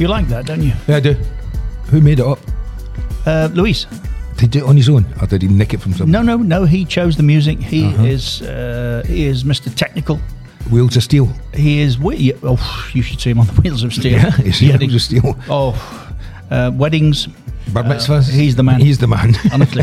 You like that, don't you? Yeah, I do. Who made it up? Luis. Did he do it on his own, or did he nick it from someone? No. He chose the music. He is Mr. Technical. Wheels of Steel. He is. Oh, you should see him on the Wheels of Steel. Yeah, he's Wheels of Steel. Oh, weddings. Bar mitzvahs. He's the man. He's the man. Honestly.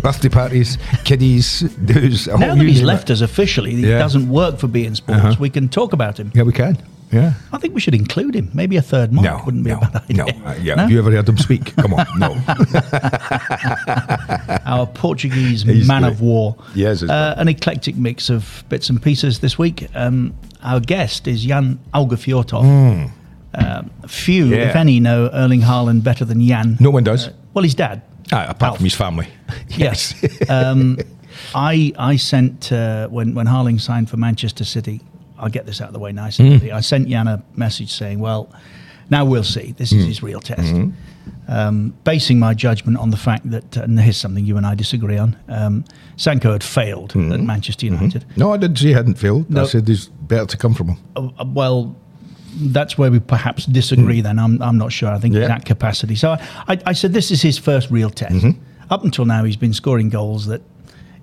Birthday parties, kiddies, do's. Now that he's left us officially, he doesn't work for beIN Sports. Uh-huh. We can talk about him. Yeah, we can. Yeah, I think we should include him. Maybe a third mic wouldn't be a bad idea. No. Have you ever heard him speak? Come on, no. Our Portuguese man of war. Yes, an eclectic mix of bits and pieces this week. Our guest is Jan Åge Fjørtoft. If any, know Erling Haaland better than Jan. No one does. Well, his dad. Apart from his family. Yes. I sent, when Haaland signed for Manchester City, I'll get this out of the way nicely. I sent Jan a message saying, well, now we'll see. This is his real test. Basing my judgment on the fact that, and here's something you and I disagree on, Sancho had failed at Manchester United. No, I didn't say he hadn't failed. No. I said there's better to come from him. Well, that's where we perhaps disagree then. I'm not sure. I think in that capacity. So I said this is his first real test. Up until now, he's been scoring goals that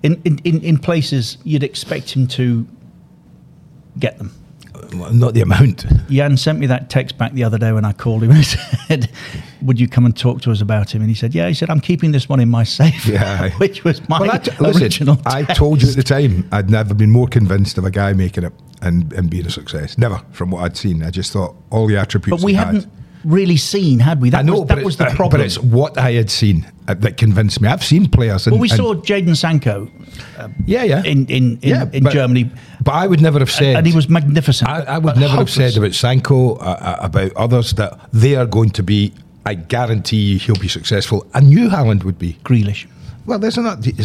in places you'd expect him to get them. Not the amount. Jan sent me that text back the other day when I called him and said, would you come and talk to us about him? And he said, yeah. He said, I'm keeping this one in my safe, which was my original test. I told you at the time, I'd never been more convinced of a guy making it and being a success. Never, from what I'd seen. I just thought all the attributes but we hadn't really seen, had we? That was the problem. But it's what I had seen that convinced me. I've seen players. Well, we saw Jadon Sancho in Germany. But I would never have said... And he was magnificent. I would never have said about Sancho, about others, that they are going to be, I guarantee you, he'll be successful. I knew Haaland would be. Grealish. Well, it's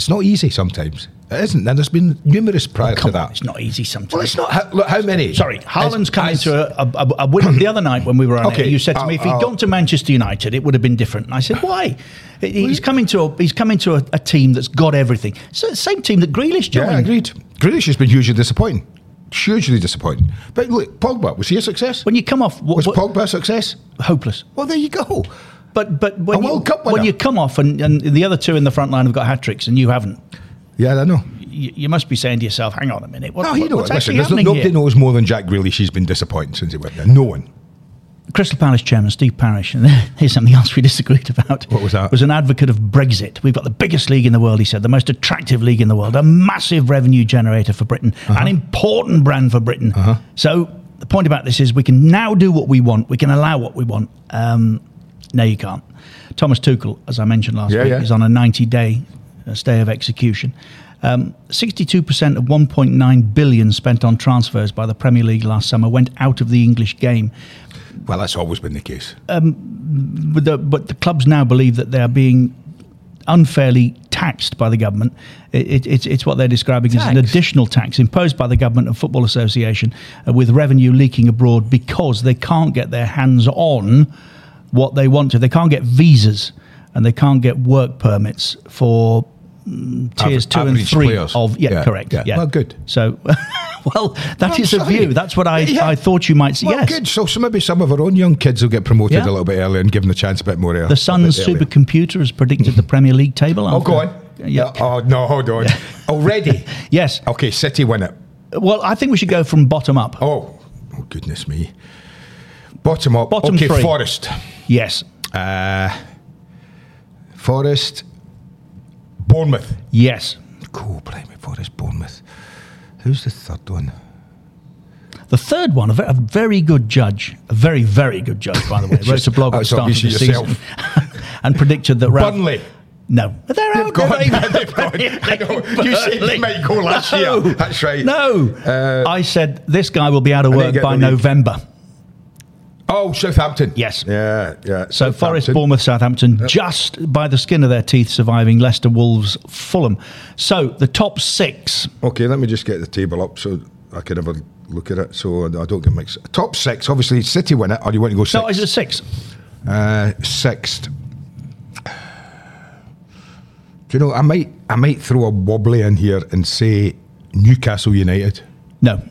not easy sometimes. It isn't, and there's been numerous prior to that. It's not easy sometimes. Well, it's not. How many? Sorry, Haaland's come into a win the other night when we were on air. You said to me, if he'd gone to Manchester United, it would have been different. And I said, why? He's come into a team that's got everything. So the same team that Grealish joined. Yeah, agreed. Grealish has been hugely disappointing. Hugely disappointing. But look, Pogba, was he a success? When you come off, was Pogba a success? Hopeless. Well, there you go. But when you come off and the other two in the front line have got hat-tricks and you haven't. Yeah, I know. You must be saying to yourself, hang on a minute. Nobody knows more than Jack Grealish has been disappointing since he went there. No one. Crystal Palace chairman Steve Parish, and here's something else we disagreed about. What was that? Was an advocate of Brexit. We've got the biggest league in the world, he said, the most attractive league in the world, a massive revenue generator for Britain, an important brand for Britain. So the point about this is we can now do what we want. We can allow what we want. No, you can't. Thomas Tuchel, as I mentioned last week, is on a 90-day stay of execution. 62% of 1.9 billion spent on transfers by the Premier League last summer went out of the English game. Well, that's always been the case. But the clubs now believe that they are being unfairly taxed by the government. It's what they're describing as an additional tax imposed by the government and Football Association, with revenue leaking abroad because they can't get their hands on what they want to. They can't get visas and they can't get work permits for tiers two and three players. Correct. Yeah. Well, good. So, that is a view. That's what I thought you might see. Well, yes. Good. So maybe some of our own young kids will get promoted a little bit earlier and given the chance a bit more earlier. The Sun's supercomputer has predicted the Premier League table. Hold on. Yeah. Already? Yes. Okay, City win it. Well, I think we should go from bottom up. Oh goodness me. Bottom up. Bottom three. Forest. Yes. Forest. Bournemouth. Yes. Cool, blimey, Forest, Bournemouth. Who's the third one? The third one, a very good judge, a very, very good judge, by the way, wrote a blog at the start of the season and predicted that... Burnley. No. They're out. You said they might go last year. That's right. No. I said, this guy will be out of work by November. Oh, Southampton. Yes. Yeah. So Forest, Bournemouth, Southampton, just by the skin of their teeth surviving Leicester, Wolves, Fulham. So the top six. Okay, let me just get the table up so I can have a look at it so I don't get mixed. Top six, obviously City win it, or do you want to go six? No, is it six? Sixth. Do you know, I might throw a wobbly in here and say Newcastle United. No.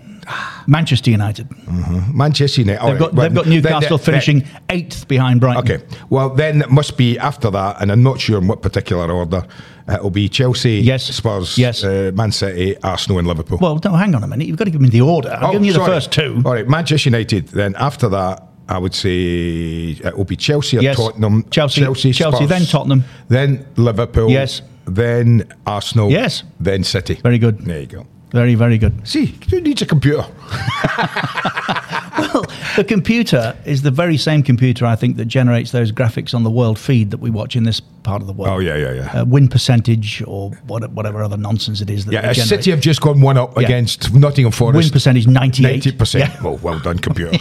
Manchester United. Mm-hmm. Manchester United. They've got Newcastle finishing 8th behind Brighton. Okay. Well, then it must be after that, and I'm not sure in what particular order. It'll be Chelsea, Spurs, Man City, Arsenal, and Liverpool. Well, no, hang on a minute. You've got to give me the order. I'm giving you the first two. All right, Manchester United. Then after that, I would say it'll be Chelsea or Tottenham. Chelsea, Spurs, then Tottenham, then Liverpool. Yes. Then Arsenal. Yes. Then City. Very good. There you go. Very, very good. See, who needs a computer? Well, the computer is the very same computer, I think, that generates those graphics on the world feed that we watch in this part of the world. Oh, yeah. Win percentage or whatever other nonsense it is that they generate. City have just gone 1-0 against Nottingham Forest. Win percentage, 98. 90%. Yeah. Well done, computer.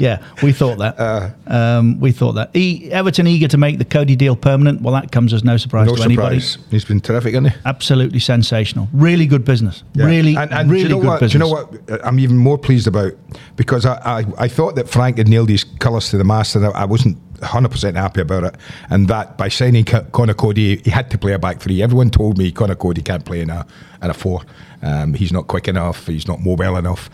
Yeah, we thought that. Everton eager to make the Coady deal permanent. Well, that comes as no surprise to anybody. He's been terrific, hasn't he? Absolutely sensational. Really good business. Yeah. Really good business. Do you know what I'm even more pleased about? Because I thought that Frank had nailed his colours to the mast, and I wasn't 100% happy about it. And that by signing Conor Coady, he had to play a back three. Everyone told me Conor Coady can't play in a four. He's not quick enough. He's not mobile enough.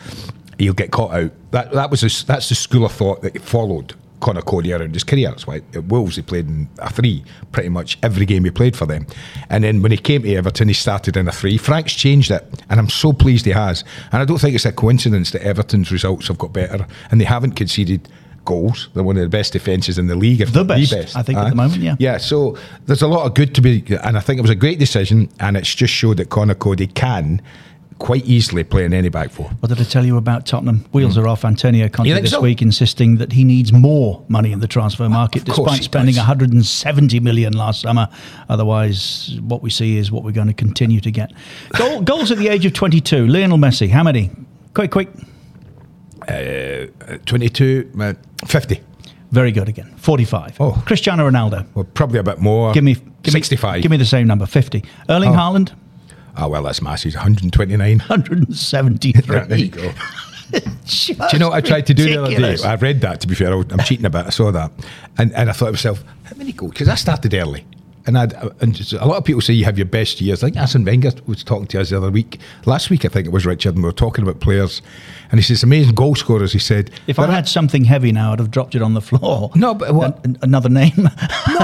He'll get caught out. That's the school of thought that followed Conor Coady around his career. That's why at Wolves he played in a three pretty much every game he played for them. And then when he came to Everton, he started in a three. Frank's changed it, and I'm so pleased he has. And I don't think it's a coincidence that Everton's results have got better, and they haven't conceded goals. They're one of the best defences in the league. The best, I think, at the moment, yeah. Yeah, so there's a lot of good to be, and I think it was a great decision, and it's just showed that Conor Coady can quite easily playing any back four. What did I tell you about Tottenham? Wheels are off. Antonio Conte this week insisting that he needs more money in the transfer market despite spending 170 million last summer. Otherwise, what we see is what we're going to continue to get. Goals at the age of 22. Lionel Messi, how many? Quick. 22, 50. Very good again. 45. Oh. Cristiano Ronaldo. Well, probably a bit more. Give me 65. Give me the same number, 50. Erling Haaland. Oh, well, that's massive. 129. 173. There you go. Do you know what I tried to do the other day? I read that, to be fair. I'm cheating a bit. I saw that. And I thought to myself, how many goals? Because I started early. And a lot of people say you have your best years. I think Arsene Wenger was talking to us the other week. Last week, I think it was, Richard, and we were talking about players. And he says, it's amazing goal scorers, he said. If I had something heavy now, I'd have dropped it on the floor. No, but what? Another name. No,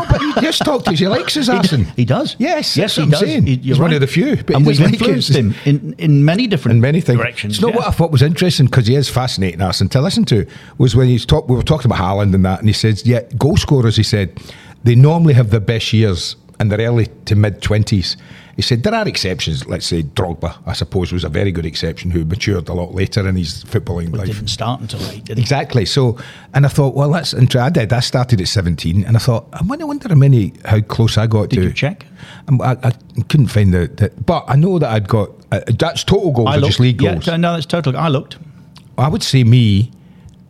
but he just talked to us. He likes his Arsene. He does. Yes, he does. He's one of the few. And we've influenced him in many different directions. You know what I thought was interesting, because he is fascinating, Arsene, to listen to, was when we were talking about Haaland and that, and he said, yeah, goal scorers, he said, they normally have their best years in their early to mid-20s. He said there are exceptions. Let's say Drogba, I suppose, was a very good exception, who matured a lot later in his footballing life. Didn't start until late, did he? Exactly. So, and I thought, well, that's interesting. I did. I started at 17, and I thought, I wonder how close I got to. Did you check? I couldn't find the but I know that I'd got, that's total goals or just league goals? No, that's total. I looked. I would say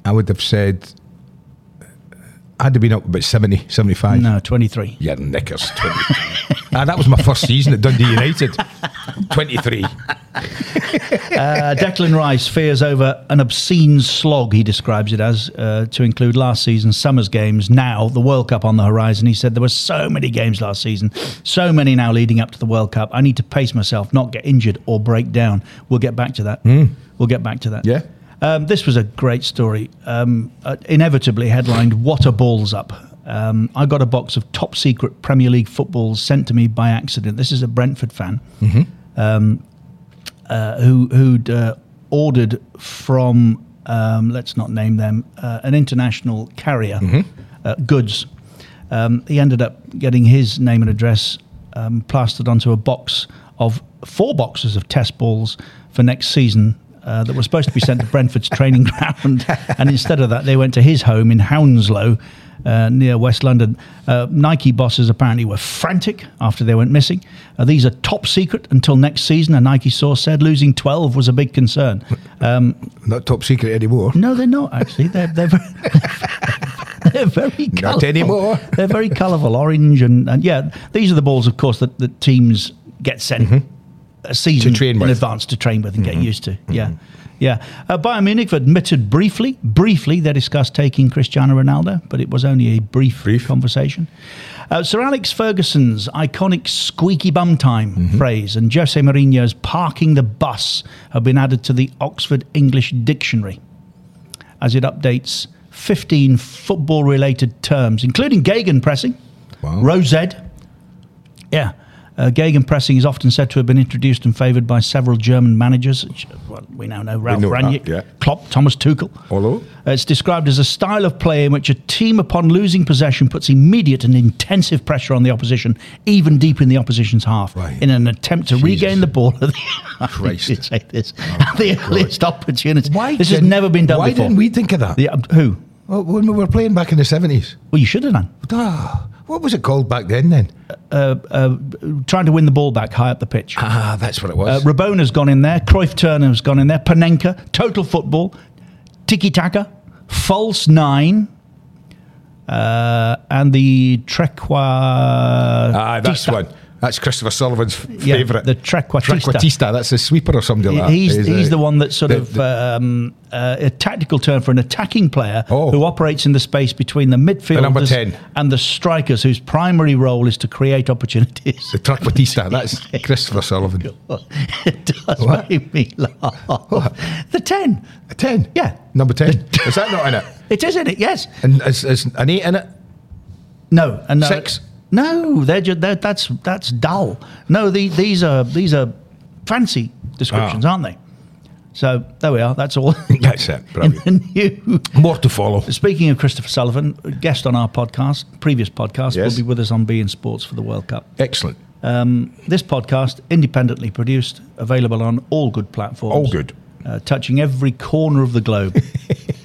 I would have said I'd have been up about 70, 75. No, 23. Yeah, knickers, 23. That was my first season at Dundee United. 23. Declan Rice fears over an obscene slog, he describes it as, to include last season's summer's games, now the World Cup on the horizon. He said, there were so many games last season, so many now leading up to the World Cup. I need to pace myself, not get injured or break down. We'll get back to that. Mm. We'll get back to that. Yeah. This was a great story, inevitably headlined, What a Ball's Up. I got a box of top secret Premier League footballs sent to me by accident. This is a Brentford fan who'd ordered from, let's not name them, an international carrier goods. He ended up getting his name and address plastered onto a box of four boxes of test balls for next season. That were supposed to be sent to Brentford's training ground, and instead of that, they went to his home in Hounslow, near West London. Nike bosses apparently were frantic after they went missing. These are top secret until next season, a Nike source said. Losing 12 was a big concern. Not top secret anymore. No, they're not, actually. They're very... They're very colourful. Not anymore. They're very colourful, orange, and yeah, these are the balls, of course, that teams get sent a season in advance to train with and get used to. Yeah. Yeah. Bayern Munich admitted briefly they discussed taking Cristiano Ronaldo, but it was only a brief conversation. Sir Alex Ferguson's iconic squeaky bum time phrase and Jose Mourinho's parking the bus have been added to the Oxford English Dictionary as it updates 15 football-related terms, including Gegenpressing, rosed. Yeah. Gegenpressing is often said to have been introduced and favoured by several German managers. We now know Ralf Rangnick, Klopp, Thomas Tuchel. Hello. It's described as a style of play in which a team, upon losing possession, puts immediate and intensive pressure on the opposition, even deep in the opposition's half, in an attempt to regain the ball at the earliest opportunity. This has never been done before. Why didn't we think of that? Who? Well, when we were playing back in the 70s. Well, you should have done. What was it called back then? Trying to win the ball back high up the pitch. Ah, that's what it was. Rabona's gone in there. Cruyff Turner's gone in there. Panenka. Total football. Tiki-taka. False nine. And the trequartista. Ah, that's one. That's Christopher Sullivan's favourite. The trequartista. That's a sweeper or somebody like that. He's the one that's a tactical term for an attacking player who operates in the space between the midfielders and the strikers, whose primary role is to create opportunities. The trequartista. That's Christopher Sullivan. It does make me laugh. What? The 10. A 10? Yeah. Number 10. Is that not in it? It is in it, yes. And is an 8 in it? No. And 6? No, that's dull. No, these are fancy descriptions, aren't they? So there we are. That's all. That's it. Brilliant. More to follow. Speaking of Christopher Sullivan, a guest on our podcast, previous podcast, will be with us on Bein Sports for the World Cup. Excellent. This podcast, independently produced, available on all good platforms. All good. Touching every corner of the globe,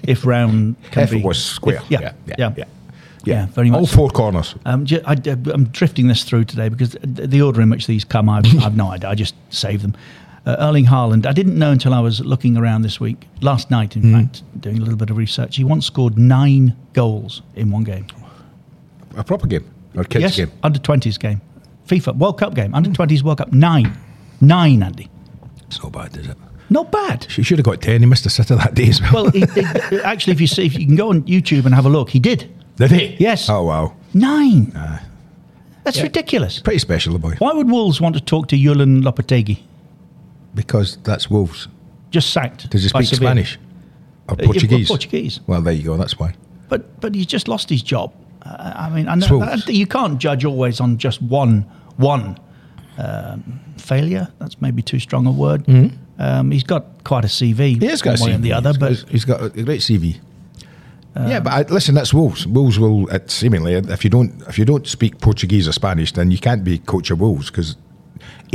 if round can be. If it was square. Yeah. Yeah, very much. All four corners. I'm drifting this through today because the order in which these come, I've no idea. I just save them. Erling Haaland, I didn't know until I was looking around this week, last night, in fact, doing a little bit of research. He once scored 9 goals in one game. A proper game? Or a kids game? Under-20s game. FIFA, World Cup game, under-20s World Cup, 9. 9, Andy. It's not bad, is it? Not bad. He should have got 10. He missed a sitter that day as well. Well, actually, if you can go on YouTube and have a look, he did. Did he? Yes. Oh, wow. 9. That's ridiculous. Pretty special, the boy. Why would Wolves want to talk to Julen Lopetegui? Because that's Wolves. Just sacked. Does he speak Spanish? Or Portuguese? Portuguese. Well, there you go. That's why. But he's just lost his job. I mean, I know you can't judge always on just one failure. That's maybe too strong a word. Mm-hmm. He's got quite a CV. He has got a CV. The other, he's got a great CV. Listen, that's Wolves. Wolves will seemingly, if you don't speak Portuguese or Spanish, then you can't be coach of Wolves, because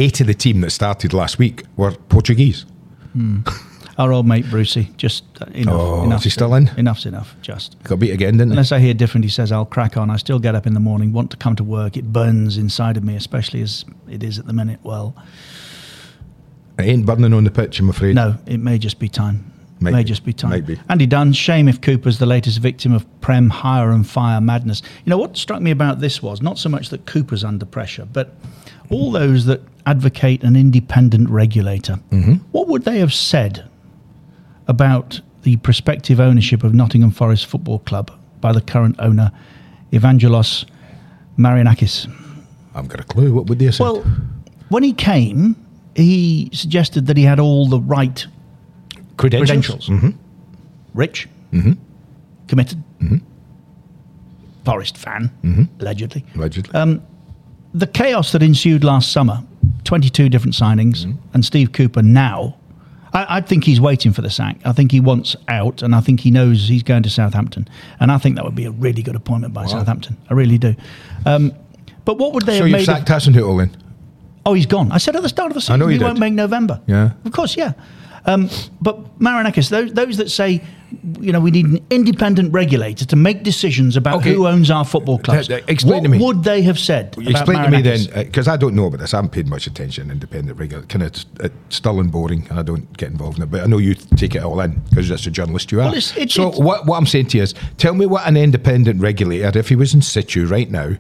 8 of the team that started last week were Portuguese. Our old mate Brucey, just enough. Is he still in? Enough's enough. Just got beat again, didn't he? Unless I hear different, he says, I'll crack on. I still get up in the morning, want to come to work. It burns inside of me, especially as it is at the minute. Well, it ain't burning on the pitch, I'm afraid. No, it may just be time. Maybe. May just be time. Maybe. Andy Dunn, shame if Cooper's the latest victim of Prem hire and fire madness. You know, what struck me about this was not so much that Cooper's under pressure, but all those that advocate an independent regulator. Mm-hmm. What would they have said about the prospective ownership of Nottingham Forest Football Club by the current owner, Evangelos Marianakis? I've got a clue. What would they have said? Well, when he came, he suggested that he had all the right credentials. Mm-hmm. Rich. Mm-hmm. Committed. Mm-hmm. Forest fan. Mm-hmm. Allegedly. The chaos that ensued last summer, 22 different signings, mm-hmm. and Steve Cooper now, I think he's waiting for the sack. I think he wants out, and I think he knows he's going to Southampton. And I think that would be a really good appointment by Southampton. I really do. But what would they have made? So you've sacked Hasenhüttl then? Oh, he's gone. I said at the start of the season he won't make November. Yeah. Of course, yeah. But Marianakis, those that say, you know, we need an independent regulator to make decisions about who owns our football clubs. Explain to me. What would they have said about Marianakis? Explain to me then, because I don't know about this. I haven't paid much attention to independent regulator. Kind of dull and boring, and I don't get involved in it. But I know you take it all in, because that's a journalist you are. Well, so what I'm saying to you is, tell me what an independent regulator, if he was in situ right now,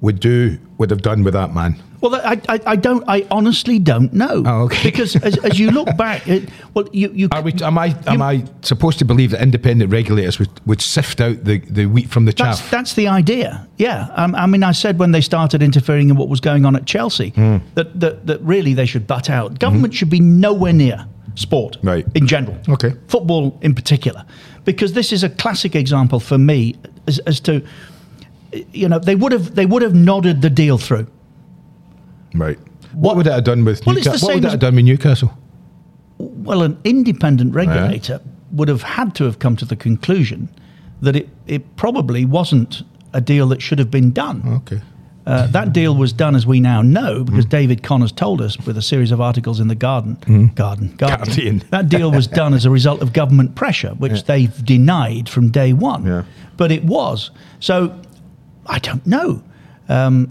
would have done with that man. Well, I honestly don't know. Oh, okay. Because as you look back, am I supposed to believe that independent regulators would sift out the wheat from the chaff? That's the idea. Yeah. I mean, I said when they started interfering in what was going on at Chelsea that really they should butt out. Government should be nowhere near sport in general. Okay. Football in particular, because this is a classic example for me as to, you know, they would have nodded the deal through. Right. What would that have done with Newcastle? What would that have done with Newcastle? Well, an independent regulator would have had to have come to the conclusion that it probably wasn't a deal that should have been done. Okay. That deal was done, as we now know, because David Connor's told us with a series of articles in the Guardian. That deal was done as a result of government pressure, which they've denied from day one. Yeah. But it was. So, I don't know.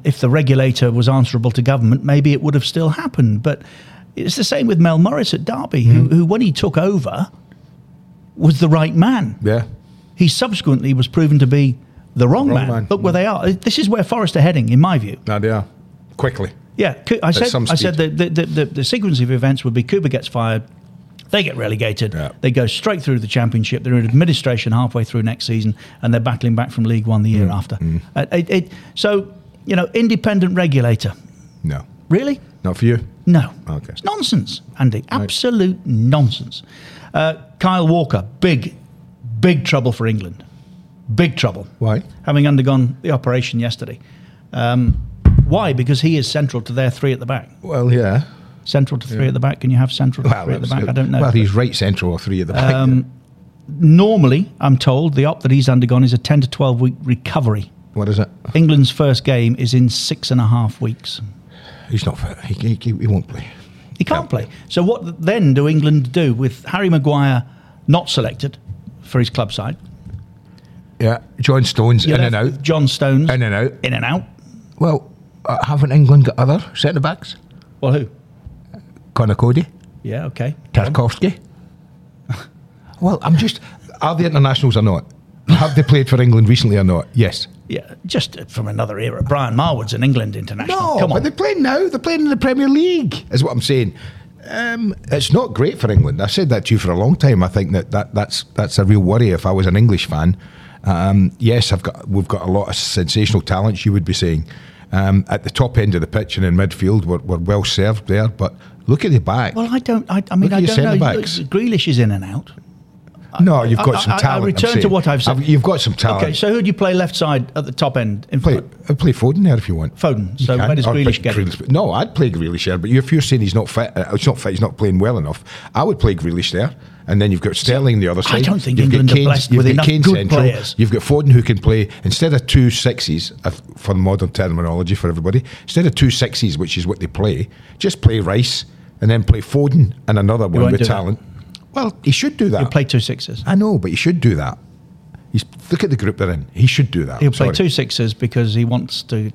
If the regulator was answerable to government, maybe it would have still happened. But it's the same with Mel Morris at Derby, who when he took over, was the right man. Yeah. He subsequently was proven to be the wrong man. Look where they are. This is where Forest are heading, in my view. No, they are. Quickly. Yeah. I said the sequence of events would be Cooper gets fired, they get relegated, they go straight through the Championship, they're in administration halfway through next season, and they're battling back from League One the year after. Mm. So... You know, independent regulator. No. Really? Not for you? No. Okay. It's nonsense, Andy. Absolute nonsense. Kyle Walker, big trouble for England. Big trouble. Why? Having undergone the operation yesterday. Why? Because he is central to their three at the back. Well, yeah. Central to three at the back? Can you have central to three at the back? I don't know. Well, he's right central or three at the back. Normally, I'm told, the op that he's undergone is a 10 to 12 week recovery. What is it? England's first game is in 6.5 weeks. He's not fit. He won't play. He can't play. So what then do England do with Harry Maguire not selected for his club side? Yeah, John Stones in and out. John Stones in and out. In and out. Well, haven't England got other centre backs? Well, who? Conor Coady. Yeah, okay. Tarkovsky. Well, I'm just. Are they internationals or not? Have they played for England recently or not? Yes. Yeah, just from another era. Brian Marwood's an England international. No, come on. But they're playing now. They're playing in the Premier League, is what I'm saying. It's not great for England. I've said that to you for a long time. I think that's a real worry if I was an English fan. Yes, we've got a lot of sensational talent, you would be saying. At the top end of the pitch and in midfield, we're well served there. But look at the back. Well, I don't know. Grealish is in and out. No, you've got some talent. I return to what I've said. You've got some talent. Okay, so who do you play left side at the top end? Play Foden there if you want. Foden. So where does Grealish get it? No, I'd play Grealish there. But if you're saying he's not fit, he's not playing well enough, I would play Grealish there. And then you've got Sterling the other side. I don't think England are blessed with enough good players. You've got Foden who can play, instead of 2 6s, for modern terminology for everybody, instead of 2 6s, which is what they play, just play Rice and then play Foden and another one with talent. Well, he should do that. He'll play 2 6s. I know, but he should do that. Look at the group they're in. He should do that. He'll play two sixes because he wants to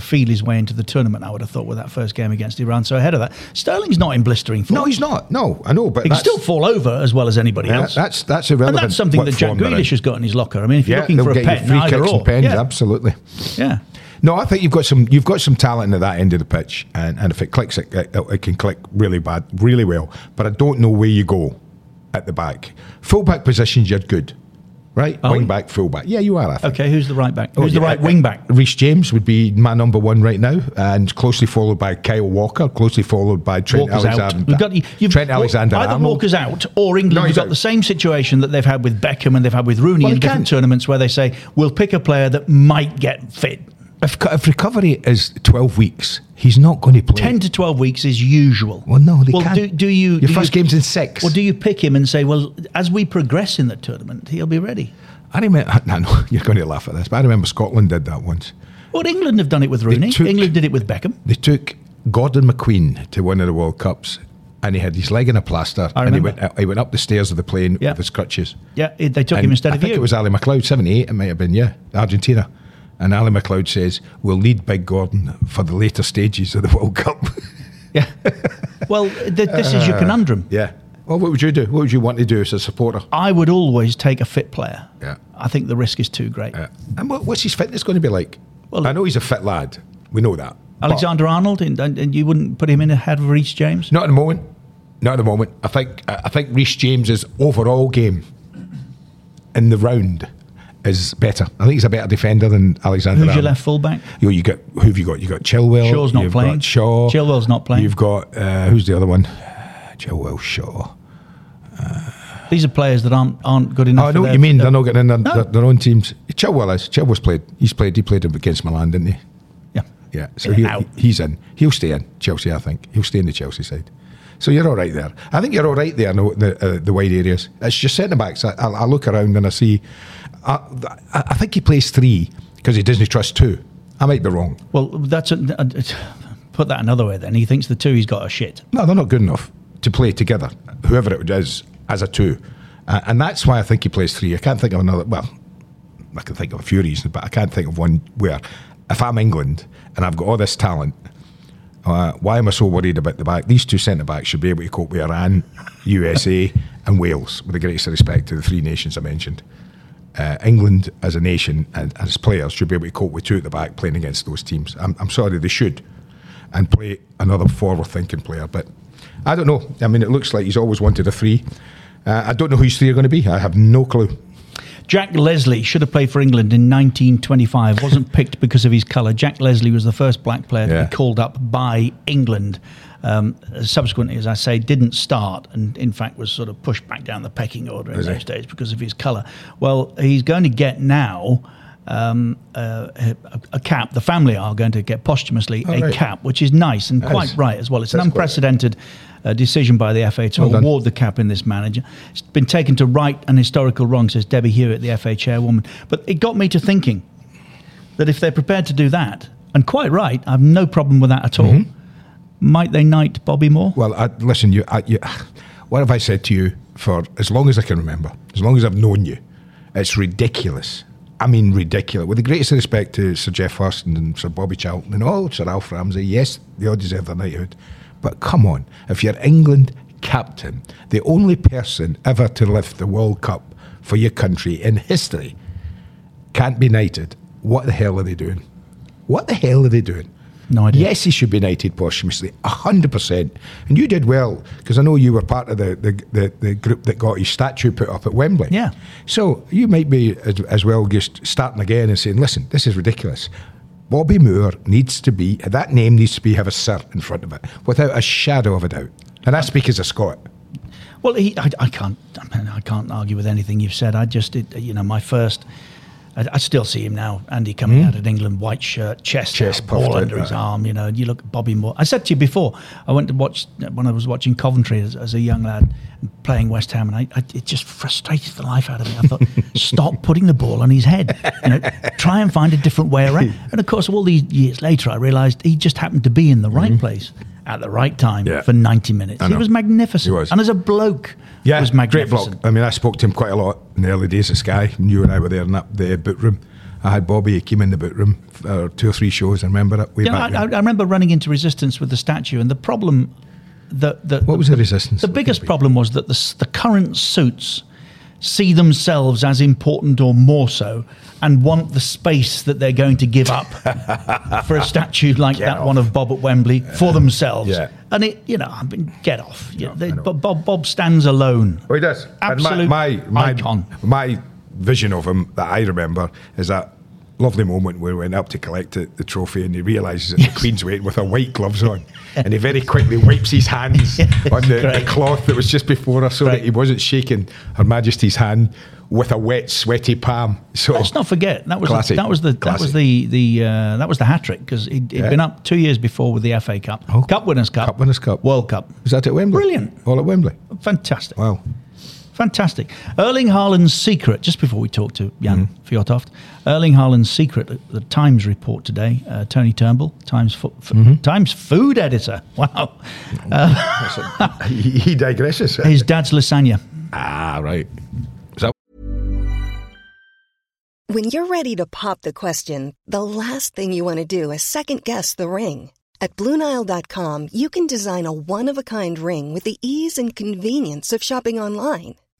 feel his way into the tournament, I would have thought, with that first game against Iran. So ahead of that, Sterling's not in blistering form. No, he's not. No, I know. But he can still fall over as well as anybody else. That's irrelevant. And that's something that Jack Grealish has got in his locker. I mean, if you're looking for a pen, free kicks and pens, absolutely. Yeah. No, I think you've got some talent at that end of the pitch, and if it clicks, it can click really bad, really well. But I don't know where you go at the back. Full-back positions, you're good. Right? Oh, wing-back, full-back. Yeah, you are, I think. Okay, who's the right-back? Who's the right wing-back? Reece James would be my number one right now, and closely followed by Kyle Walker, closely followed by Trent Alexander-Arnold. Either Walker's out, or England have got the same situation that they've had with Beckham and they've had with Rooney in different tournaments, where they say, we'll pick a player that might get fit. If recovery is 12 weeks, he's not going to play. 10 to 12 weeks is usual. Well, no, they can't. Your first game's in 6. Well, do you pick him and say, well, as we progress in the tournament, he'll be ready? I know you're going to laugh at this, but I remember Scotland did that once. Well, England have done it with Rooney. England did it with Beckham. They took Gordon McQueen to one of the World Cups, and he had his leg in a plaster, and he went up the stairs of the plane with his crutches. Yeah, they took him instead of you. I think it was Ali McLeod, 78, it might have been, Argentina. And Ali McLeod says, we'll need Big Gordon for the later stages of the World Cup. Yeah. Well, this is your conundrum. Yeah. Well, what would you do? What would you want to do as a supporter? I would always take a fit player. Yeah. I think the risk is too great. Yeah. And what's his fitness going to be like? Well, I know he's a fit lad. We know that. Alexander-Arnold, and you wouldn't put him in ahead of Reece James? Not at the moment. I think Reece James's overall game in the round is better. I think he's a better defender than Alexander. Who's your left fullback? Who have you got? You got Chilwell. Shaw's not playing. Chilwell's not playing. You've got who's the other one? Chilwell, Shaw. These are players that aren't good enough. I know what you mean. They're not getting in their own teams. Chilwell is. Chilwell's played. He played against Milan, didn't he? Yeah. Yeah. So he's in. He'll stay in Chelsea. I think he'll stay in the Chelsea side. So you're all right there. I think you're all right there in the wide areas. It's your centre-backs. I look around and I see... I think he plays 3 because he doesn't trust 2. I might be wrong. Well, put that another way then. He thinks the 2 he's got are shit. No, they're not good enough to play together, whoever it is, as a 2. And that's why I think he plays 3. I can't think of another... Well, I can think of a few reasons, but I can't think of one where, if I'm England and I've got all this talent... why am I so worried about the back? These 2 centre-backs should be able to cope with Iran, USA and Wales, with the greatest respect to the 3 nations I mentioned. England as a nation and as players should be able to cope with 2 at the back playing against those teams. I'm sorry, they should. And play another forward-thinking player. But I don't know. I mean, it looks like he's always wanted a 3. I don't know who his 3 are going to be. I have no clue. Jack Leslie should have played for England in 1925. Wasn't picked because of his colour. Jack Leslie was the first black player to be called up by England. Subsequently, as I say, didn't start and, in fact, was sort of pushed back down the pecking order in those days because of his colour. Well, he's going to get now a cap. The family are going to get posthumously cap, which is nice and quite right as well. It's an unprecedented... A decision by the FA to award the cap in this manager. It's been taken to right and historical wrong, says Debbie Hewitt, the FA chairwoman. But it got me to thinking that if they're prepared to do that, and quite right, I have no problem with that at all, might they knight Bobby Moore? Well, listen, what have I said to you for as long as I can remember, as long as I've known you? It's ridiculous. I mean, ridiculous. With the greatest respect to Sir Jeff Hurston and Sir Bobby Charlton and all Sir Alf Ramsey, yes, they all deserve their knighthood. But come on, if you're England captain, the only person ever to lift the World Cup for your country in history, can't be knighted, what the hell are they doing? What the hell are they doing? No idea. Yes, he should be knighted posthumously, 100%. And you did well, because I know you were part of the group that got his statue put up at Wembley. Yeah. So you might be as well just starting again and saying, listen, this is ridiculous. Bobby Moore needs to have a Sir in front of it, without a shadow of a doubt. And I speak as a Scot. Well, I can't argue with anything you've said. I still see him now, Andy, coming out of England, white shirt, chest out, ball under his arm. You know, you look at Bobby Moore. I said to you before, I went to watch, when I was watching Coventry as a young lad, playing West Ham, and it just frustrated the life out of me. I thought, stop putting the ball on his head. You know, try and find a different way around. And of course, all these years later, I realised he just happened to be in the right place. at the right time for 90 minutes. It was magnificent. He was. And as a bloke, it was magnificent. Great bloke. I mean, I spoke to him quite a lot in the early days of Sky. And you and I were there in that, the boot room. I had Bobby, he came in the boot room for two or three shows. I remember it way back then. I remember running into Resistance with the statue, and the problem... what was the Resistance? The biggest problem was that the current suits see themselves as important or more so and want the space that they're going to give up for a statue like one of Bob at Wembley for themselves. Yeah. And it, you know, I mean, get off. Bob stands alone. Oh, he does. Absolute my icon. My vision of him that I remember is that lovely moment where we went up to collect the trophy and he realises that the Queen's waiting with her white gloves on, and he very quickly wipes his hands on the cloth that was just before her so that he wasn't shaking Her Majesty's hand with a wet, sweaty palm. So let's not forget that was the hat trick, because he'd been up 2 years before with the FA Cup, Cup Winners' Cup, World Cup. Was that at Wembley? Brilliant. All at Wembley. Fantastic. Wow. Fantastic. Erling Haaland's secret, just before we talk to Jan Fjørtoft, Erling Haaland's secret, the Times report today, Tony Turnbull, Times food editor. Wow. He digresses. His dad's lasagna. Ah, right. When you're ready to pop the question, the last thing you want to do is second guess the ring. At BlueNile.com, you can design a one-of-a-kind ring with the ease and convenience of shopping online.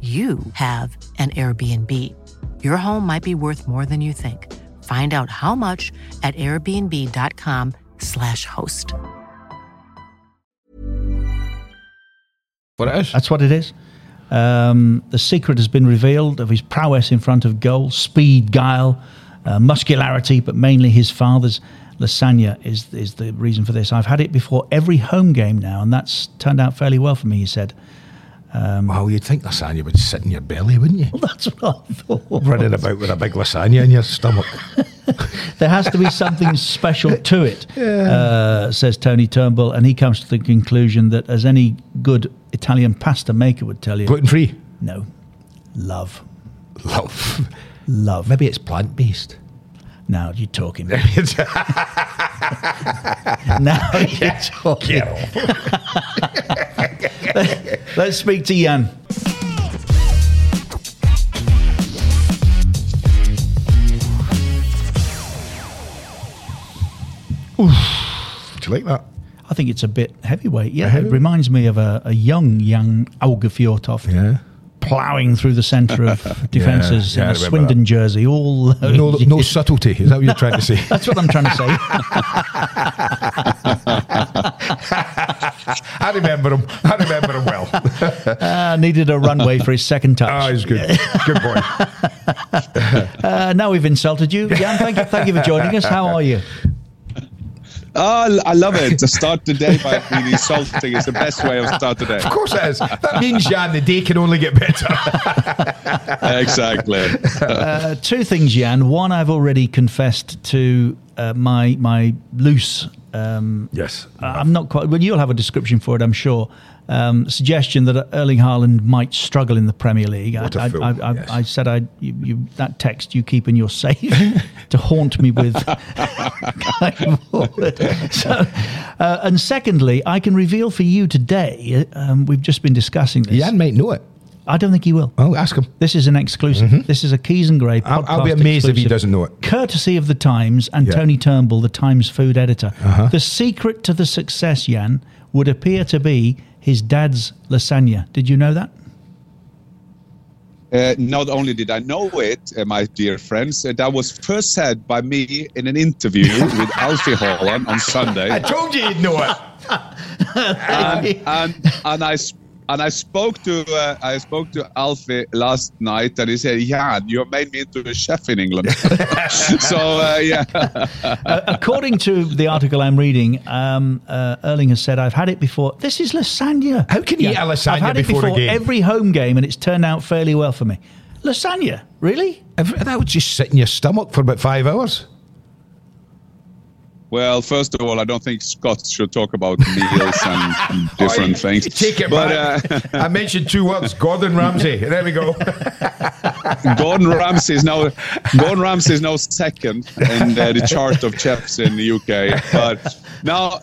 you have an Airbnb. Your home might be worth more than you think. Find out how much at airbnb.com/host. What it is? That's what it is. The secret has been revealed of his prowess in front of goal, speed, guile, muscularity, but mainly his father's lasagna is the reason for this. I've had it before every home game now, and that's turned out fairly well for me, he said. Well, you'd think lasagna would sit in your belly, wouldn't you? Well, that's what I thought. Running about with a big lasagna in your stomach. There has to be something special to it, says Tony Turnbull, and he comes to the conclusion that, as any good Italian pasta maker would tell you... Gluten-free? No. Love. Maybe it's plant-based. Now you're talking. Now you're talking. Let's speak to Jan. Oof. Do you like that? I think it's a bit heavyweight. Yeah, it reminds me of a young Jan Åge Fjørtoft. Yeah. Ploughing through the centre of defences in a Swindon jersey. All no subtlety, is that what you're trying to say? That's what I'm trying to say. I remember him. I remember him well. Needed a runway for his second touch. Oh, he's good. Good boy. Now we've insulted you. Jan, thank you for joining us. How are you? Oh, I love it. To start the day by being insulting is the best way to start the day. Of course it is. That means, Jan, the day can only get better. Exactly. Two things, Jan. One, I've already confessed to my loose... yes. I'm not quite... Well, you'll have a description for it, I'm sure. Suggestion that Erling Haaland might struggle in the Premier League. What a fool, yes. I said that text you keep in your safe to haunt me with going forward. So, and secondly, I can reveal for you today, we've just been discussing this. Jan might know it. I don't think he will. Oh, ask him. This is an exclusive. Mm-hmm. This is a Keys and Grey podcast. I'll be amazed if he doesn't know it. Courtesy of The Times and Tony Turnbull, The Times food editor. Uh-huh. The secret to the success, Jan, would appear to be his dad's lasagna. Did you know that? Not only did I know it, my dear friends, that was first said by me in an interview with Alfie Haaland on Sunday. I told you you'd know it. And I spoke to Alfie last night, and he said, "Jan, you have made me into a chef in England." So yeah. According to the article I'm reading, Erling has said, "I've had it before. This is lasagna. How can you eat a lasagna I've had before a game? Every home game, and it's turned out fairly well for me. Lasagna, really? That would just sit in your stomach for about 5 hours." Well, first of all, I don't think Scots should talk about meals and different things. Take it back. I mentioned two words, Gordon Ramsay. There we go. Gordon Ramsay is now second in the chart of chefs in the UK. But no,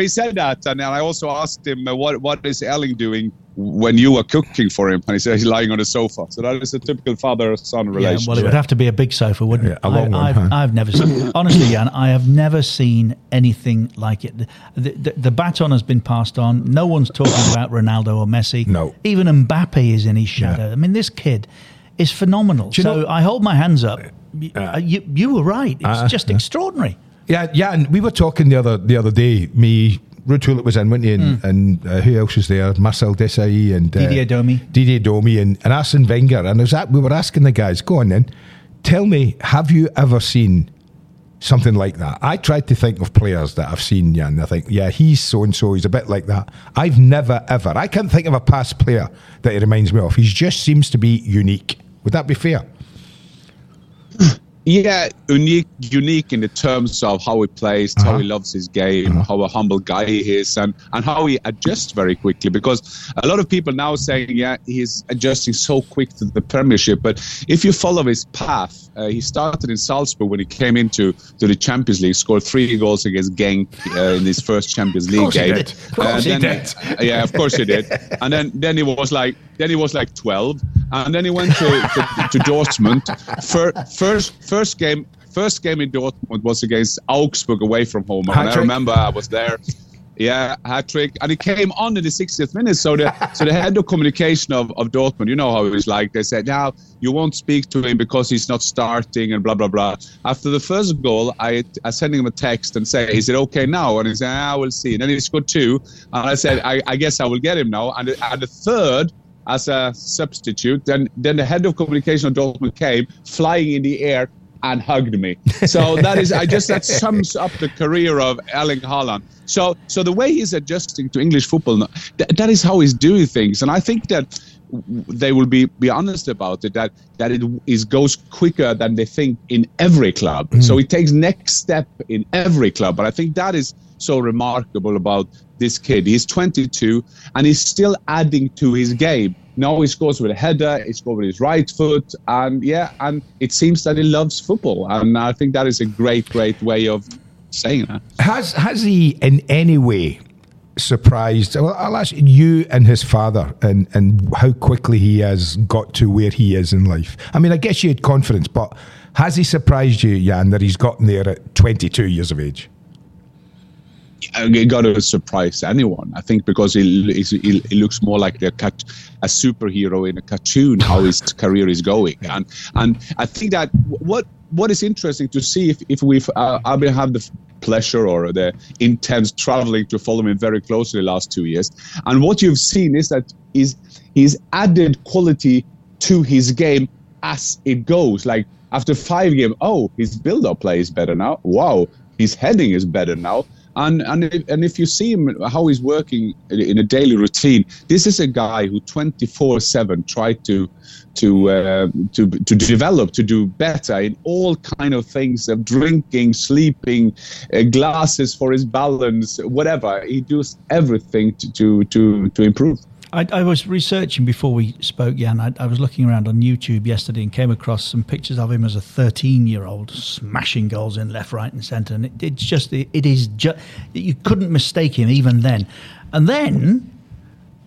he said that, and I also asked him, "What is Erling doing when you were cooking for him?" And he said he's lying on a sofa. So that is a typical father-son relationship. Yeah, well, it would have to be a big sofa, wouldn't it? I've never seen, honestly, Jan, I have never seen anything like it. The baton has been passed on. No one's talking about Ronaldo or Messi. No. Even Mbappe is in his shadow. Yeah. I mean, this kid is phenomenal. So I hold my hands up. You were right. It's just extraordinary. Yeah, and we were talking the other day, me... Ruud was in, wasn't he? And who else was there? Marcel Desailly and... Didier Domi and Arsene Wenger. And we were asking the guys, go on then, tell me, have you ever seen something like that? I tried to think of players that I've seen, Jan. I think, he's so-and-so, he's a bit like that. I've never, ever... I can't think of a past player that he reminds me of. He just seems to be unique. Would that be fair? Yeah, unique in the terms of how he plays, how he loves his game, how a humble guy he is, and how he adjusts very quickly. Because a lot of people now saying, he's adjusting so quick to the Premiership. But if you follow his path, he started in Salzburg when he came into the Champions League, scored 3 goals against Genk in his first Champions League game. Of course he did. Yeah, of course he did. And then he was like 12, and then he went to Dortmund. First game in Dortmund was against Augsburg away from home. And I remember I was there. Yeah, hat-trick. And it came on in the 60th minute. So the head of communication of Dortmund, you know how it was like. They said, now you won't speak to him because he's not starting and blah, blah, blah. After the first goal, I sent him a text and said, is it okay now? And he said, we'll see. And then he scored 2. And I said, I guess I will get him now. And the third, as a substitute, then the head of communication of Dortmund came flying in the air and hugged me. So that sums up the career of Erling Haaland. So the way he's adjusting to English football, that is how he's doing things. And I think that they will be honest about it, that it is goes quicker than they think in every club. Mm. So it takes next step in every club. But I think that is so remarkable about this kid. He's 22 and he's still adding to his game. Now he scores with a header, he scores with his right foot, and it seems that he loves football. And I think that is a great, great way of saying that. Has he in any way surprised? Well, I'll ask you and his father and how quickly he has got to where he is in life. I mean, I guess you had confidence, but has he surprised you, Jan, that he's gotten there at 22 years of age? It got to surprise anyone, I think, because he looks more like a superhero in a cartoon. How his career is going, and I think that what is interesting to see if we have the pleasure or the intense traveling to follow him very closely the last 2 years. And what you've seen is that he's added quality to his game as it goes. Like after 5 games, oh, his build-up play is better now. Wow, his heading is better now. And if you see him, how he's working in a daily routine, this is a guy who 24/7 tried to develop, to do better in all kind of things, of drinking, sleeping, glasses for his balance, whatever. He does everything to improve. I was researching before we spoke, Jan. I was looking around on YouTube yesterday and came across some pictures of him as a 13-year-old smashing goals in left, right and centre. And it is just, you couldn't mistake him even then. And then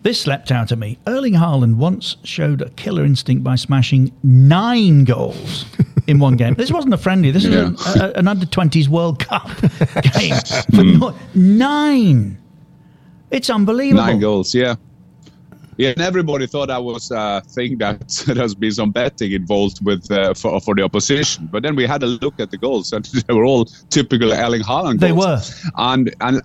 this leapt out at me. Erling Haaland once showed a killer instinct by smashing 9 goals in one game. This wasn't a friendly. This is an under-20s World Cup game. But 9. It's unbelievable. 9 goals, yeah. Yeah, and everybody thought that was a thing that there has been some betting involved with for the opposition. But then we had a look at the goals, and they were all typical Erling Haaland goals. They were,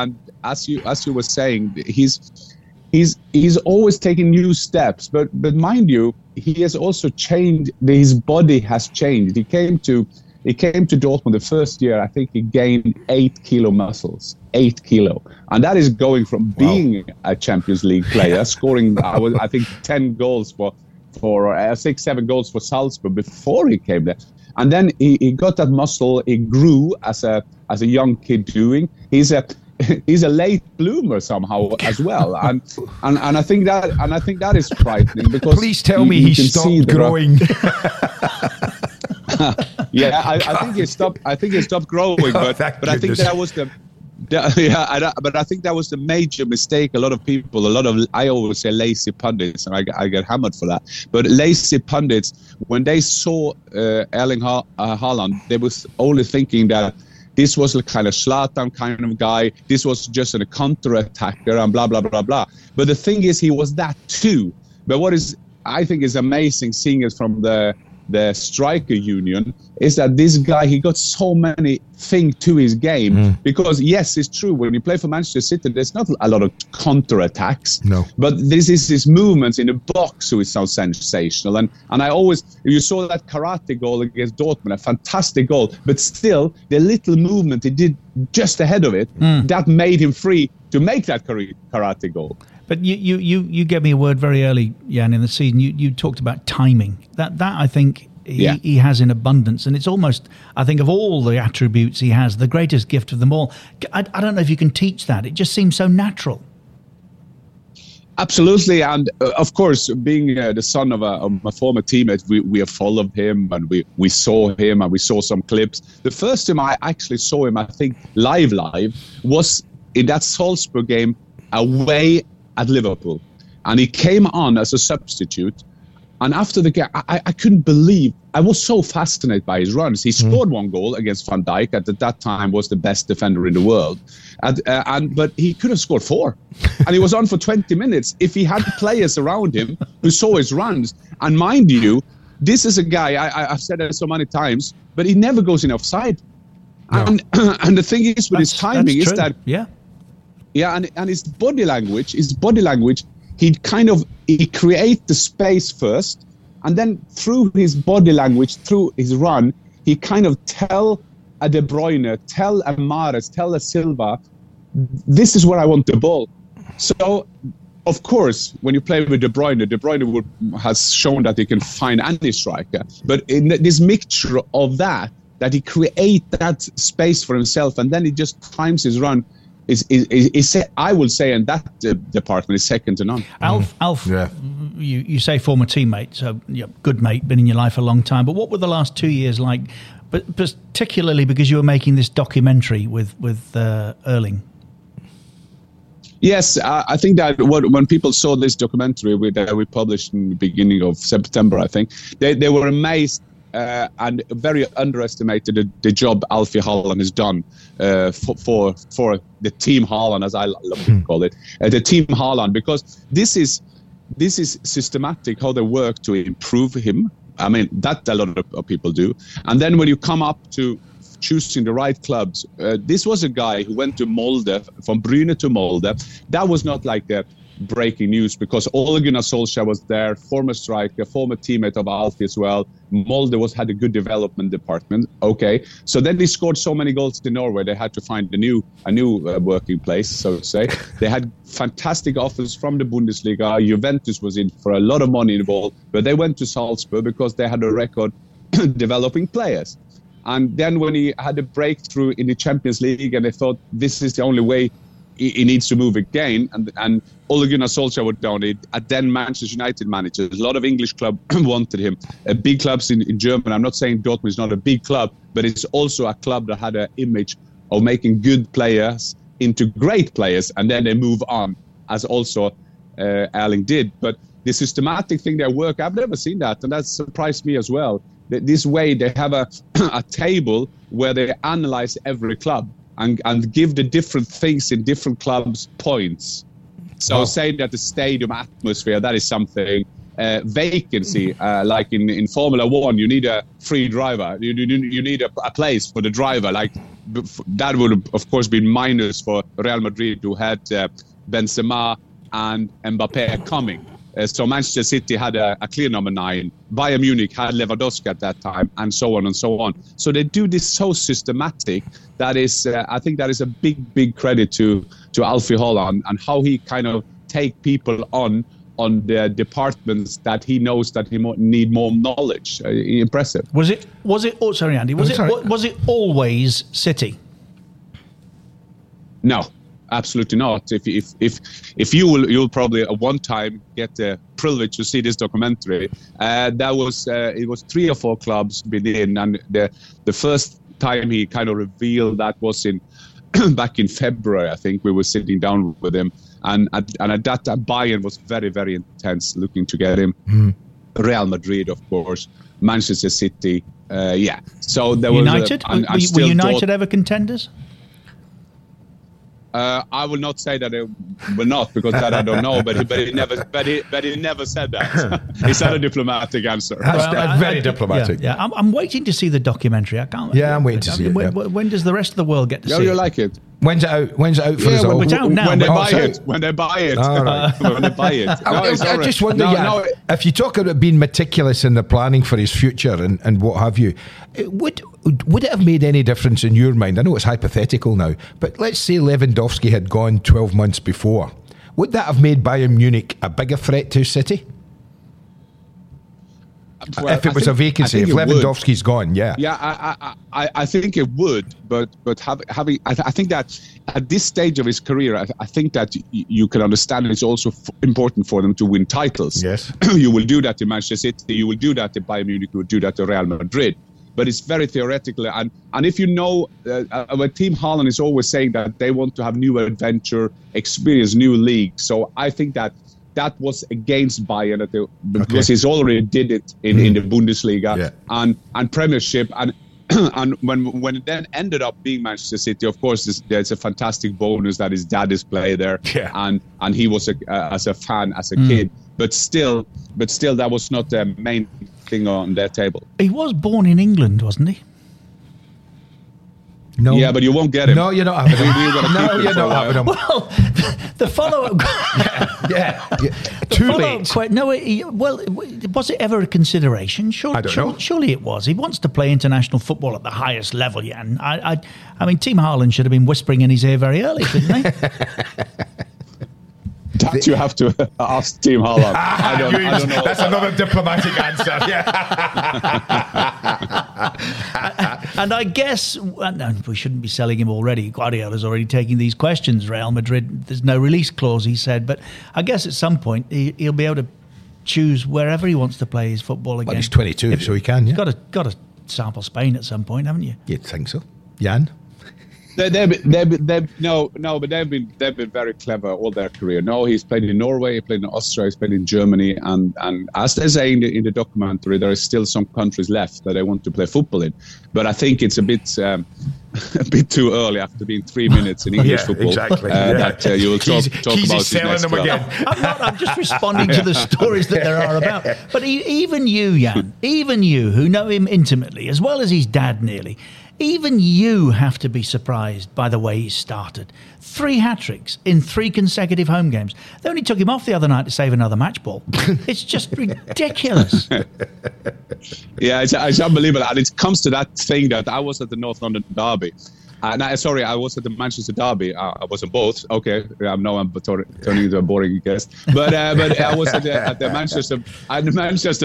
and as you were saying, he's always taking new steps. But mind you, he has also changed. His body has changed. He came to Dortmund the first year. I think he gained 8 kilo muscles. 8 kilo, and that is going from being a Champions League player, scoring I think 10 goals for 6-7 goals for Salzburg before he came there, and then he got that muscle. He grew as a young kid doing. He's a late bloomer somehow as well, and I think that is frightening because please tell me he stopped growing. Yeah, I think he stopped growing, but I think that was the. Yeah, but I think that was the major mistake. A lot of I always say lazy pundits, and I get hammered for that. But lazy pundits, when they saw Erling Haaland, they was only thinking that this was a kind of Zlatan kind of guy. This was just a counter-attacker and blah, blah, blah, blah. But the thing is, he was that too. But what is I think is amazing, seeing it from the striker union, is that this guy, he got so many things to his game because yes, it's true, when you play for Manchester City there's not a lot of counter-attacks, but this is his movements in the box who is so sensational, and I always, you saw that karate goal against Dortmund, a fantastic goal, but still the little movement he did just ahead of it that made him free to make that karate goal. But you gave me a word very early, Jan, in the season. You talked about timing. That I think he has in abundance. And it's almost, I think, of all the attributes he has, the greatest gift of them all. I don't know if you can teach that. It just seems so natural. Absolutely. And of course, being the son of a former teammate, we have followed him and we saw him and we saw some clips. The first time I actually saw him, I think, live, was in that Salzburg game away at Liverpool, and he came on as a substitute, and after the game I couldn't believe, I was so fascinated by his runs. He scored one goal against Van Dijk, and at that time was the best defender in the world, but he could have scored 4, and he was on for 20 minutes if he had players around him who saw his runs. And mind you, this is a guy, I've said it so many times, but he never goes in offside. And the thing is with his timing is that and his body language, he creates the space first, and then through his body language, through his run, he kind of tell a De Bruyne, tell a Mahrez, tell a Silva, this is where I want the ball. So, of course, when you play with De Bruyne has shown that he can find any striker. But in this mixture of that he creates that space for himself, and then he just times his run. I would say in that department is second to none. Alf, you say former teammate, so good mate, been in your life a long time. But what were the last 2 years like? But particularly because you were making this documentary with Erling. Yes, I think that when people saw this documentary that we published in the beginning of September, I think they were amazed. And very underestimated the job Alfie Haaland has done for the team Haaland, as I love to call it, the team Haaland, because this is systematic how they work to improve him. I mean, that a lot of people do. And then when you come up to choosing the right clubs. This was a guy who went to Molde, from Brüne to Molde. That was not like that. Breaking news, because Ole Gunnar Solskjaer was there, former striker, former teammate of Alfie as well. Molde had a good development department. Okay, so then they scored so many goals in Norway, they had to find a new working place, so to say. They had fantastic offers from the Bundesliga. Juventus was in for a lot of money involved, but they went to Salzburg because they had a record developing players. And then when he had a breakthrough in the Champions League, and they thought this is the only way. He needs to move again, and Ole Gunnar Solskjaer was down it. And then Manchester United managers, a lot of English clubs wanted him. Big clubs in Germany. I'm not saying Dortmund is not a big club, but it's also a club that had an image of making good players into great players, and then they move on, as also Erling did. But the systematic thing, their work, I've never seen that, and that surprised me as well. This way, they have a table where they analyze every club. And give the different things in different clubs points. So saying that the stadium atmosphere, that is something. Vacancy, like in Formula 1, you need a free driver. You need a place for the driver. Like that would, of course, be minus for Real Madrid, who had Benzema and Mbappé coming. So Manchester City had a clear number 9. Bayern Munich had Lewandowski at that time, and so on and so on. So they do this so systematic. That is, I think that is a big, big credit to Alfie Haaland and how he kind of take people on the departments that he knows that he need more knowledge. Impressive. Was it? Oh, sorry, Andy. Was it always City? No. Absolutely not. If you'll probably at one time get the privilege to see this documentary. It was 3 or 4 clubs been in, and the first time he kind of revealed that was in back in February. I think we were sitting down with him, and at that time Bayern was very, very intense looking to get him. Mm. Real Madrid, of course, Manchester City. So there was United. Were United ever contenders? I will not say that it will not, because that I don't know. But he never said that. Is that a diplomatic answer? That's very diplomatic. Yeah. I'm waiting to see the documentary. I can't. Yeah, I'm waiting to see it. When does the rest of the world get to see it? You like it? When's it out? When's it out for us all? It's out now. When they buy it. Oh, right. When they buy it. I just wonder, if you talk about being meticulous in the planning for his future and what have you, would it have made any difference in your mind? I know it's hypothetical now, but let's say Lewandowski had gone 12 months before. Would that have made Bayern Munich a bigger threat to City? Well, if it was a vacancy, if Lewandowski's gone, I think it would. But having, I think that at this stage of his career, I think that you can understand it's also important for them to win titles. Yes, you will do that in Manchester City, you will do that in Bayern Munich, you will do that to Real Madrid. But it's very theoretical, and if you know, our team Haaland is always saying that they want to have new adventure, experience, new league. So I think that. That was against Bayern because he's already did it in the Bundesliga and Premiership, and when it then ended up being Manchester City, of course there's a fantastic bonus that his dad is playing there, and he was as a fan as a kid, but still that was not the main thing on their table. He was born in England, wasn't he? No. Yeah, but you won't get him. No, you're not having him. No, you're not having him. Well, the follow-up... Too late. Was it ever a consideration? Surely, I don't know. Surely it was. He wants to play international football at the highest level, Jan. I mean, Team Haaland should have been whispering in his ear very early, shouldn't they? That you have to ask Team Haaland. I don't know. That's another diplomatic answer. And I guess we shouldn't be selling him already. Guardiola's already taking these questions. Real Madrid, there's no release clause, he said. But I guess at some point he'll be able to choose wherever he wants to play his football again. Well, he's 22, so he can. Yeah. You've got to sample Spain at some point, haven't you? You'd think so, Jan. They've been very clever all their career. No, he's played in Norway, he played in Austria, he's played in Germany, and as they say in the documentary, there is still some countries left that they want to play football in. But I think it's a bit too early after being 3 minutes in English football. Exactly. That you will talk about his next them again. I'm just responding to the stories that there are about. But even you, Jan, who know him intimately as well as his dad, nearly. Even you have to be surprised by the way he started. 3 hat-tricks in 3 consecutive home games. They only took him off the other night to save another match ball. It's just ridiculous. Yeah, it's unbelievable. And it comes to that thing that I was at the North London Derby. I was at the Manchester Derby. I was in both. Okay, I'm turning into a boring guest. But I was at the Manchester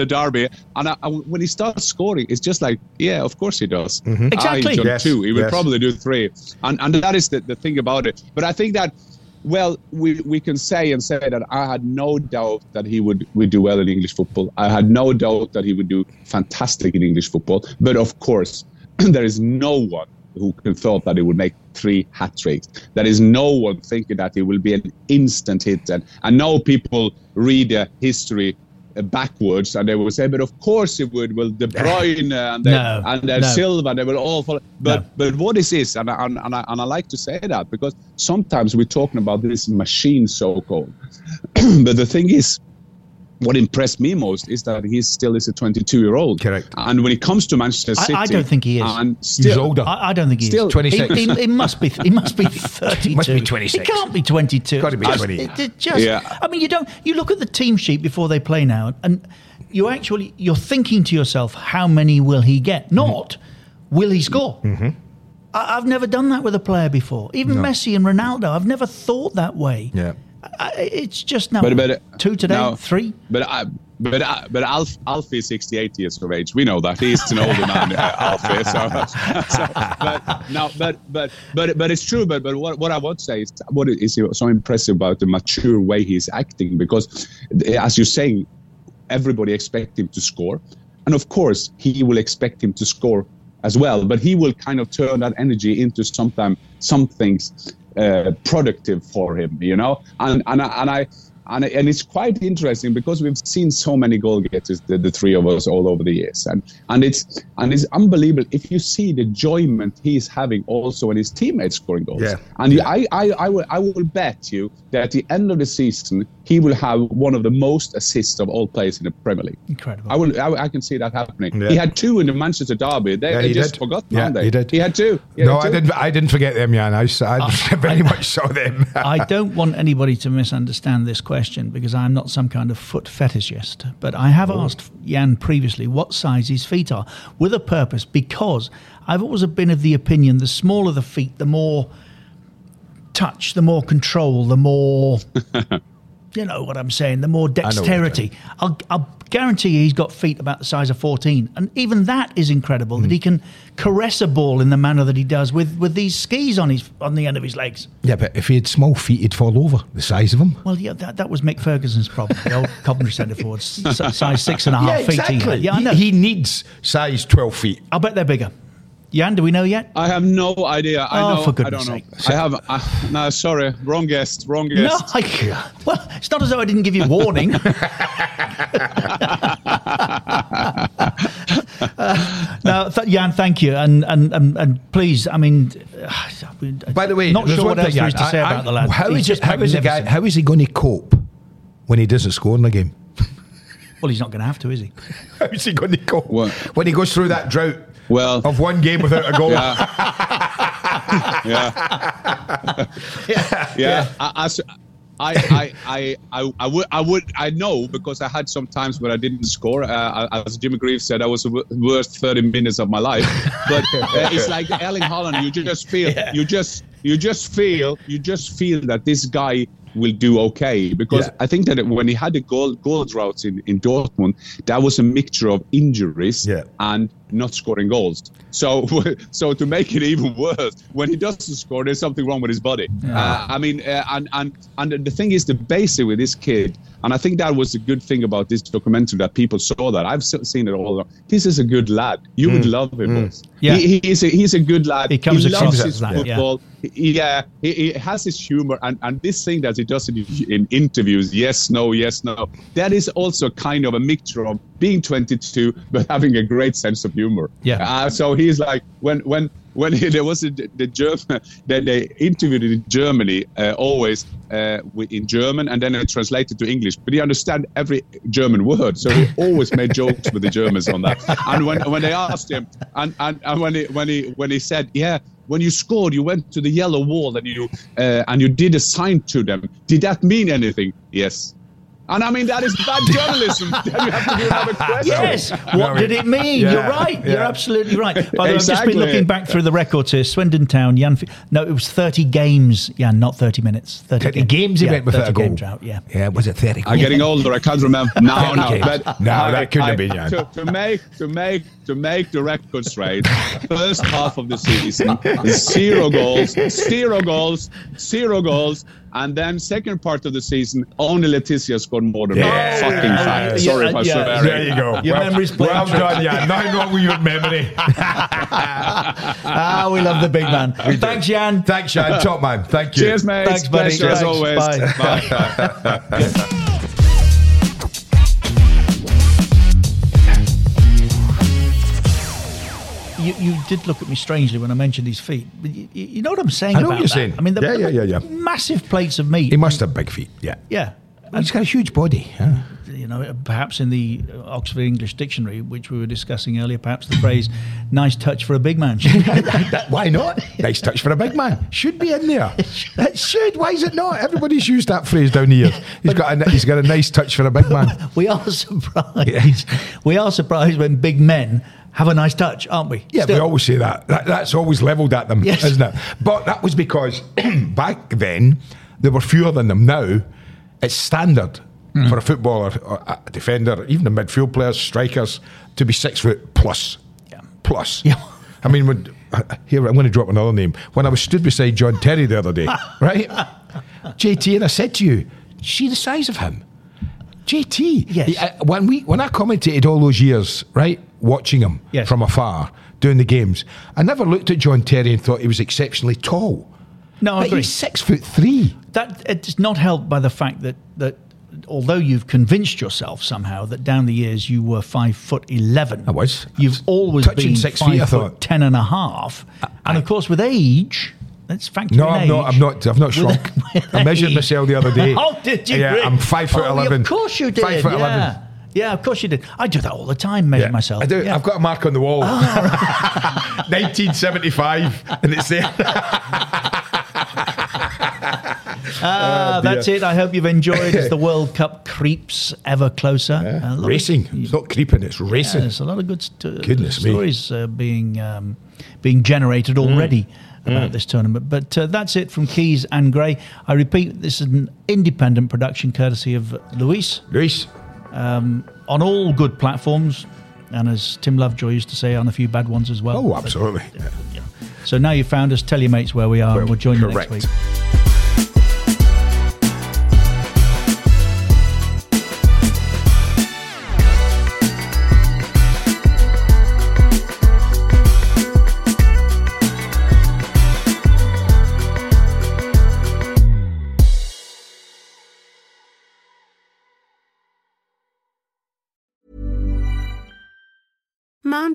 Derby. And when he starts scoring, it's just like, yeah, of course he does. Mm-hmm. Exactly. He's done 2. He will probably do 3. And that is the thing about it. But I think that, well, we can say that I had no doubt that he would do well in English football. I had no doubt that he would do fantastic in English football. But of course, there is no one who thought that he would make 3 hat-tricks. There is no one thinking that he will be an instant hit. And I know people read the history backwards and they will say, but of course he would. Well, De Bruyne and Silva, they will all follow. But what is this? And I like to say that because sometimes we're talking about this machine so-called. But the thing is, what impressed me most is that he still is a 22-year-old. Correct. And when it comes to Manchester City... I don't think he is. And still, he's older. I don't think he still, is. 26. He must be 32. He must be 26. He can't be 22. Got to be 20. I mean, you look at the team sheet before they play now, and you're thinking to yourself, how many will he get? Not, will he score? Mm-hmm. I've never done that with a player before. Even Messi and Ronaldo, I've never thought that way. Yeah. It's just now 2 today, no, 3. But Alfie is 68 years of age. We know that he's an older man, Alfie. But it's true. But what I would say is what is so impressive about the mature way he's acting, because as you're saying, everybody expects him to score, and of course he will expect him to score as well. But he will kind of turn that energy into some things. Productive for him, you know, and it's quite interesting because we've seen so many goal getters, the 3 of us all over the years, and it's unbelievable if you see the enjoyment he's having also when his teammates scoring goals. Yeah. And I will bet you that at the end of the season he will have one of the most assists of all players in the Premier League. Incredible. I can see that happening. Yeah. He had 2 in the Manchester Derby. They just forgot. Yeah, they? He did. He had 2. He had 2. I didn't forget them, Jan. I very much saw them. I don't want anybody to misunderstand this question because I'm not some kind of foot fetishist, but I have asked Jan previously what size his feet are with a purpose, because I've always been of the opinion the smaller the feet, the more touch, the more control, the more... You know what I'm saying, the more dexterity. I'll guarantee you he's got feet about the size of 14. And even that is incredible, that he can caress a ball in the manner that he does with these skis on the end of his legs. Yeah, but if he had small feet, he'd fall over, the size of them. Well, yeah, that was Mick Ferguson's problem, the old Coventry centre forward, size 6.5 feet. Exactly. Yeah, I know. He needs size 12 feet. I'll bet they're bigger. Jan, do we know yet? I have no idea. I don't know. No, sorry. Wrong guest. Well, it's not as though I didn't give you warning. Jan, thank you. And please, I mean... By the way, not sure what else there is to say about the lad. How is he going to cope when he doesn't score in the game? Well, he's not going to have to, is he? How is he going to cope when he goes through that drought? Well, of one game without a goal. Yeah. I know, because I had some times where I didn't score. As Jimmy Greaves said, I was the worst 30 minutes of my life. But it's like Erling Haaland. You just feel that this guy will do okay, because I think that when he had the goal droughts in Dortmund, that was a mixture of injuries and not scoring goals. So to make it even worse, when he doesn't score, there's something wrong with his body. Yeah. And the thing is, the basic with this kid, and I think that was the good thing about this documentary, that people saw that. I've seen it all along. This is a good lad. You would love him. Yeah. He's a good lad. He loves his football. Yeah. Yeah, he has his humor, and this thing that he does in interviews, yes, no, that is also kind of a mixture of being 22 but having a great sense of humor. Yeah. So he's like, when there was the German, that they interviewed in Germany always in German, and then it translated to English. But he understand every German word, so he always made jokes with the Germans on that. And when they asked him, and when he said, yeah, when you scored, you went to the yellow wall and you did a sign to them. Did that mean anything? Yes. And I mean, that is bad journalism. Then you have to do another question. Yes. What did it mean? Yeah, you're right. Yeah. You're absolutely right. By the way, I've just been looking back through the records here. Swindon Town, no, it was 30 games, Jan, not 30 minutes. 30 games he went without a goal. Yeah, was it 30 games? I'm getting older. I can't remember. That couldn't have been Jan. To make the record straight, first half of the season, zero goals. And then second part of the season, only Letizia scored more than fucking five. Sorry if I swear. There you go. Your memory's playing. Well done, Jan. Nothing wrong with your memory. We love the big man. Thanks, Jan. Thanks, Jan. Top man. Thank you. Cheers, mate. Thanks, buddy. Pleasure as always. Bye. You did look at me strangely when I mentioned his feet. You know what I'm saying? I know what you're saying. I mean, massive plates of meat. He must have big feet. Yeah. Yeah. He's got a huge body. Yeah. You know, perhaps in the Oxford English Dictionary, which we were discussing earlier, perhaps the phrase "nice touch for a big man." Why not? Nice touch for a big man should be in there. It should. Why is it not? Everybody's used that phrase down here. He's got a nice touch for a big man. We are surprised. Yeah. We are surprised when big men have a nice touch, aren't we? Yeah, we always say that. That's always levelled at them, isn't it? But that was because back then there were fewer than them. Now it's standard for a footballer, or a defender, even the midfield players, strikers, to be 6 foot plus. Yeah. Plus. Yeah. I mean, I'm going to drop another name. When I was stood beside John Terry the other day, right? JT, and I said to you, see the size of him. JT. Yes. When I commentated all those years, right, watching him from afar, doing the games, I never looked at John Terry and thought he was exceptionally tall. No, but he's 6'3". That it's not helped by the fact that although you've convinced yourself somehow that down the years you were 5'11", I was. You've always been 5 foot 10.5, and of course with age. It's fact. No, I'm not. I've not shrunk. I measured myself the other day. Oh, did you? Yeah, really? I'm 5'11". Of course you did. 5'11". Yeah, of course you did. I do that all the time. Measure myself. I do. Yeah. I've got a mark on the wall. Oh, right. 1975, and it's there. That's it. I hope you've enjoyed as the World Cup creeps ever closer. Yeah. Racing. It's not creeping. It's racing. Yeah, there's a lot of good stories being generated already. About this tournament. But that's it from Keys and Gray. I repeat, this is an independent production courtesy of Luis. On all good platforms, and as Tim Lovejoy used to say, on a few bad ones as well. Oh, absolutely. But, yeah. So now you've found us. Tell your mates where we are, and we'll join you next week. Mom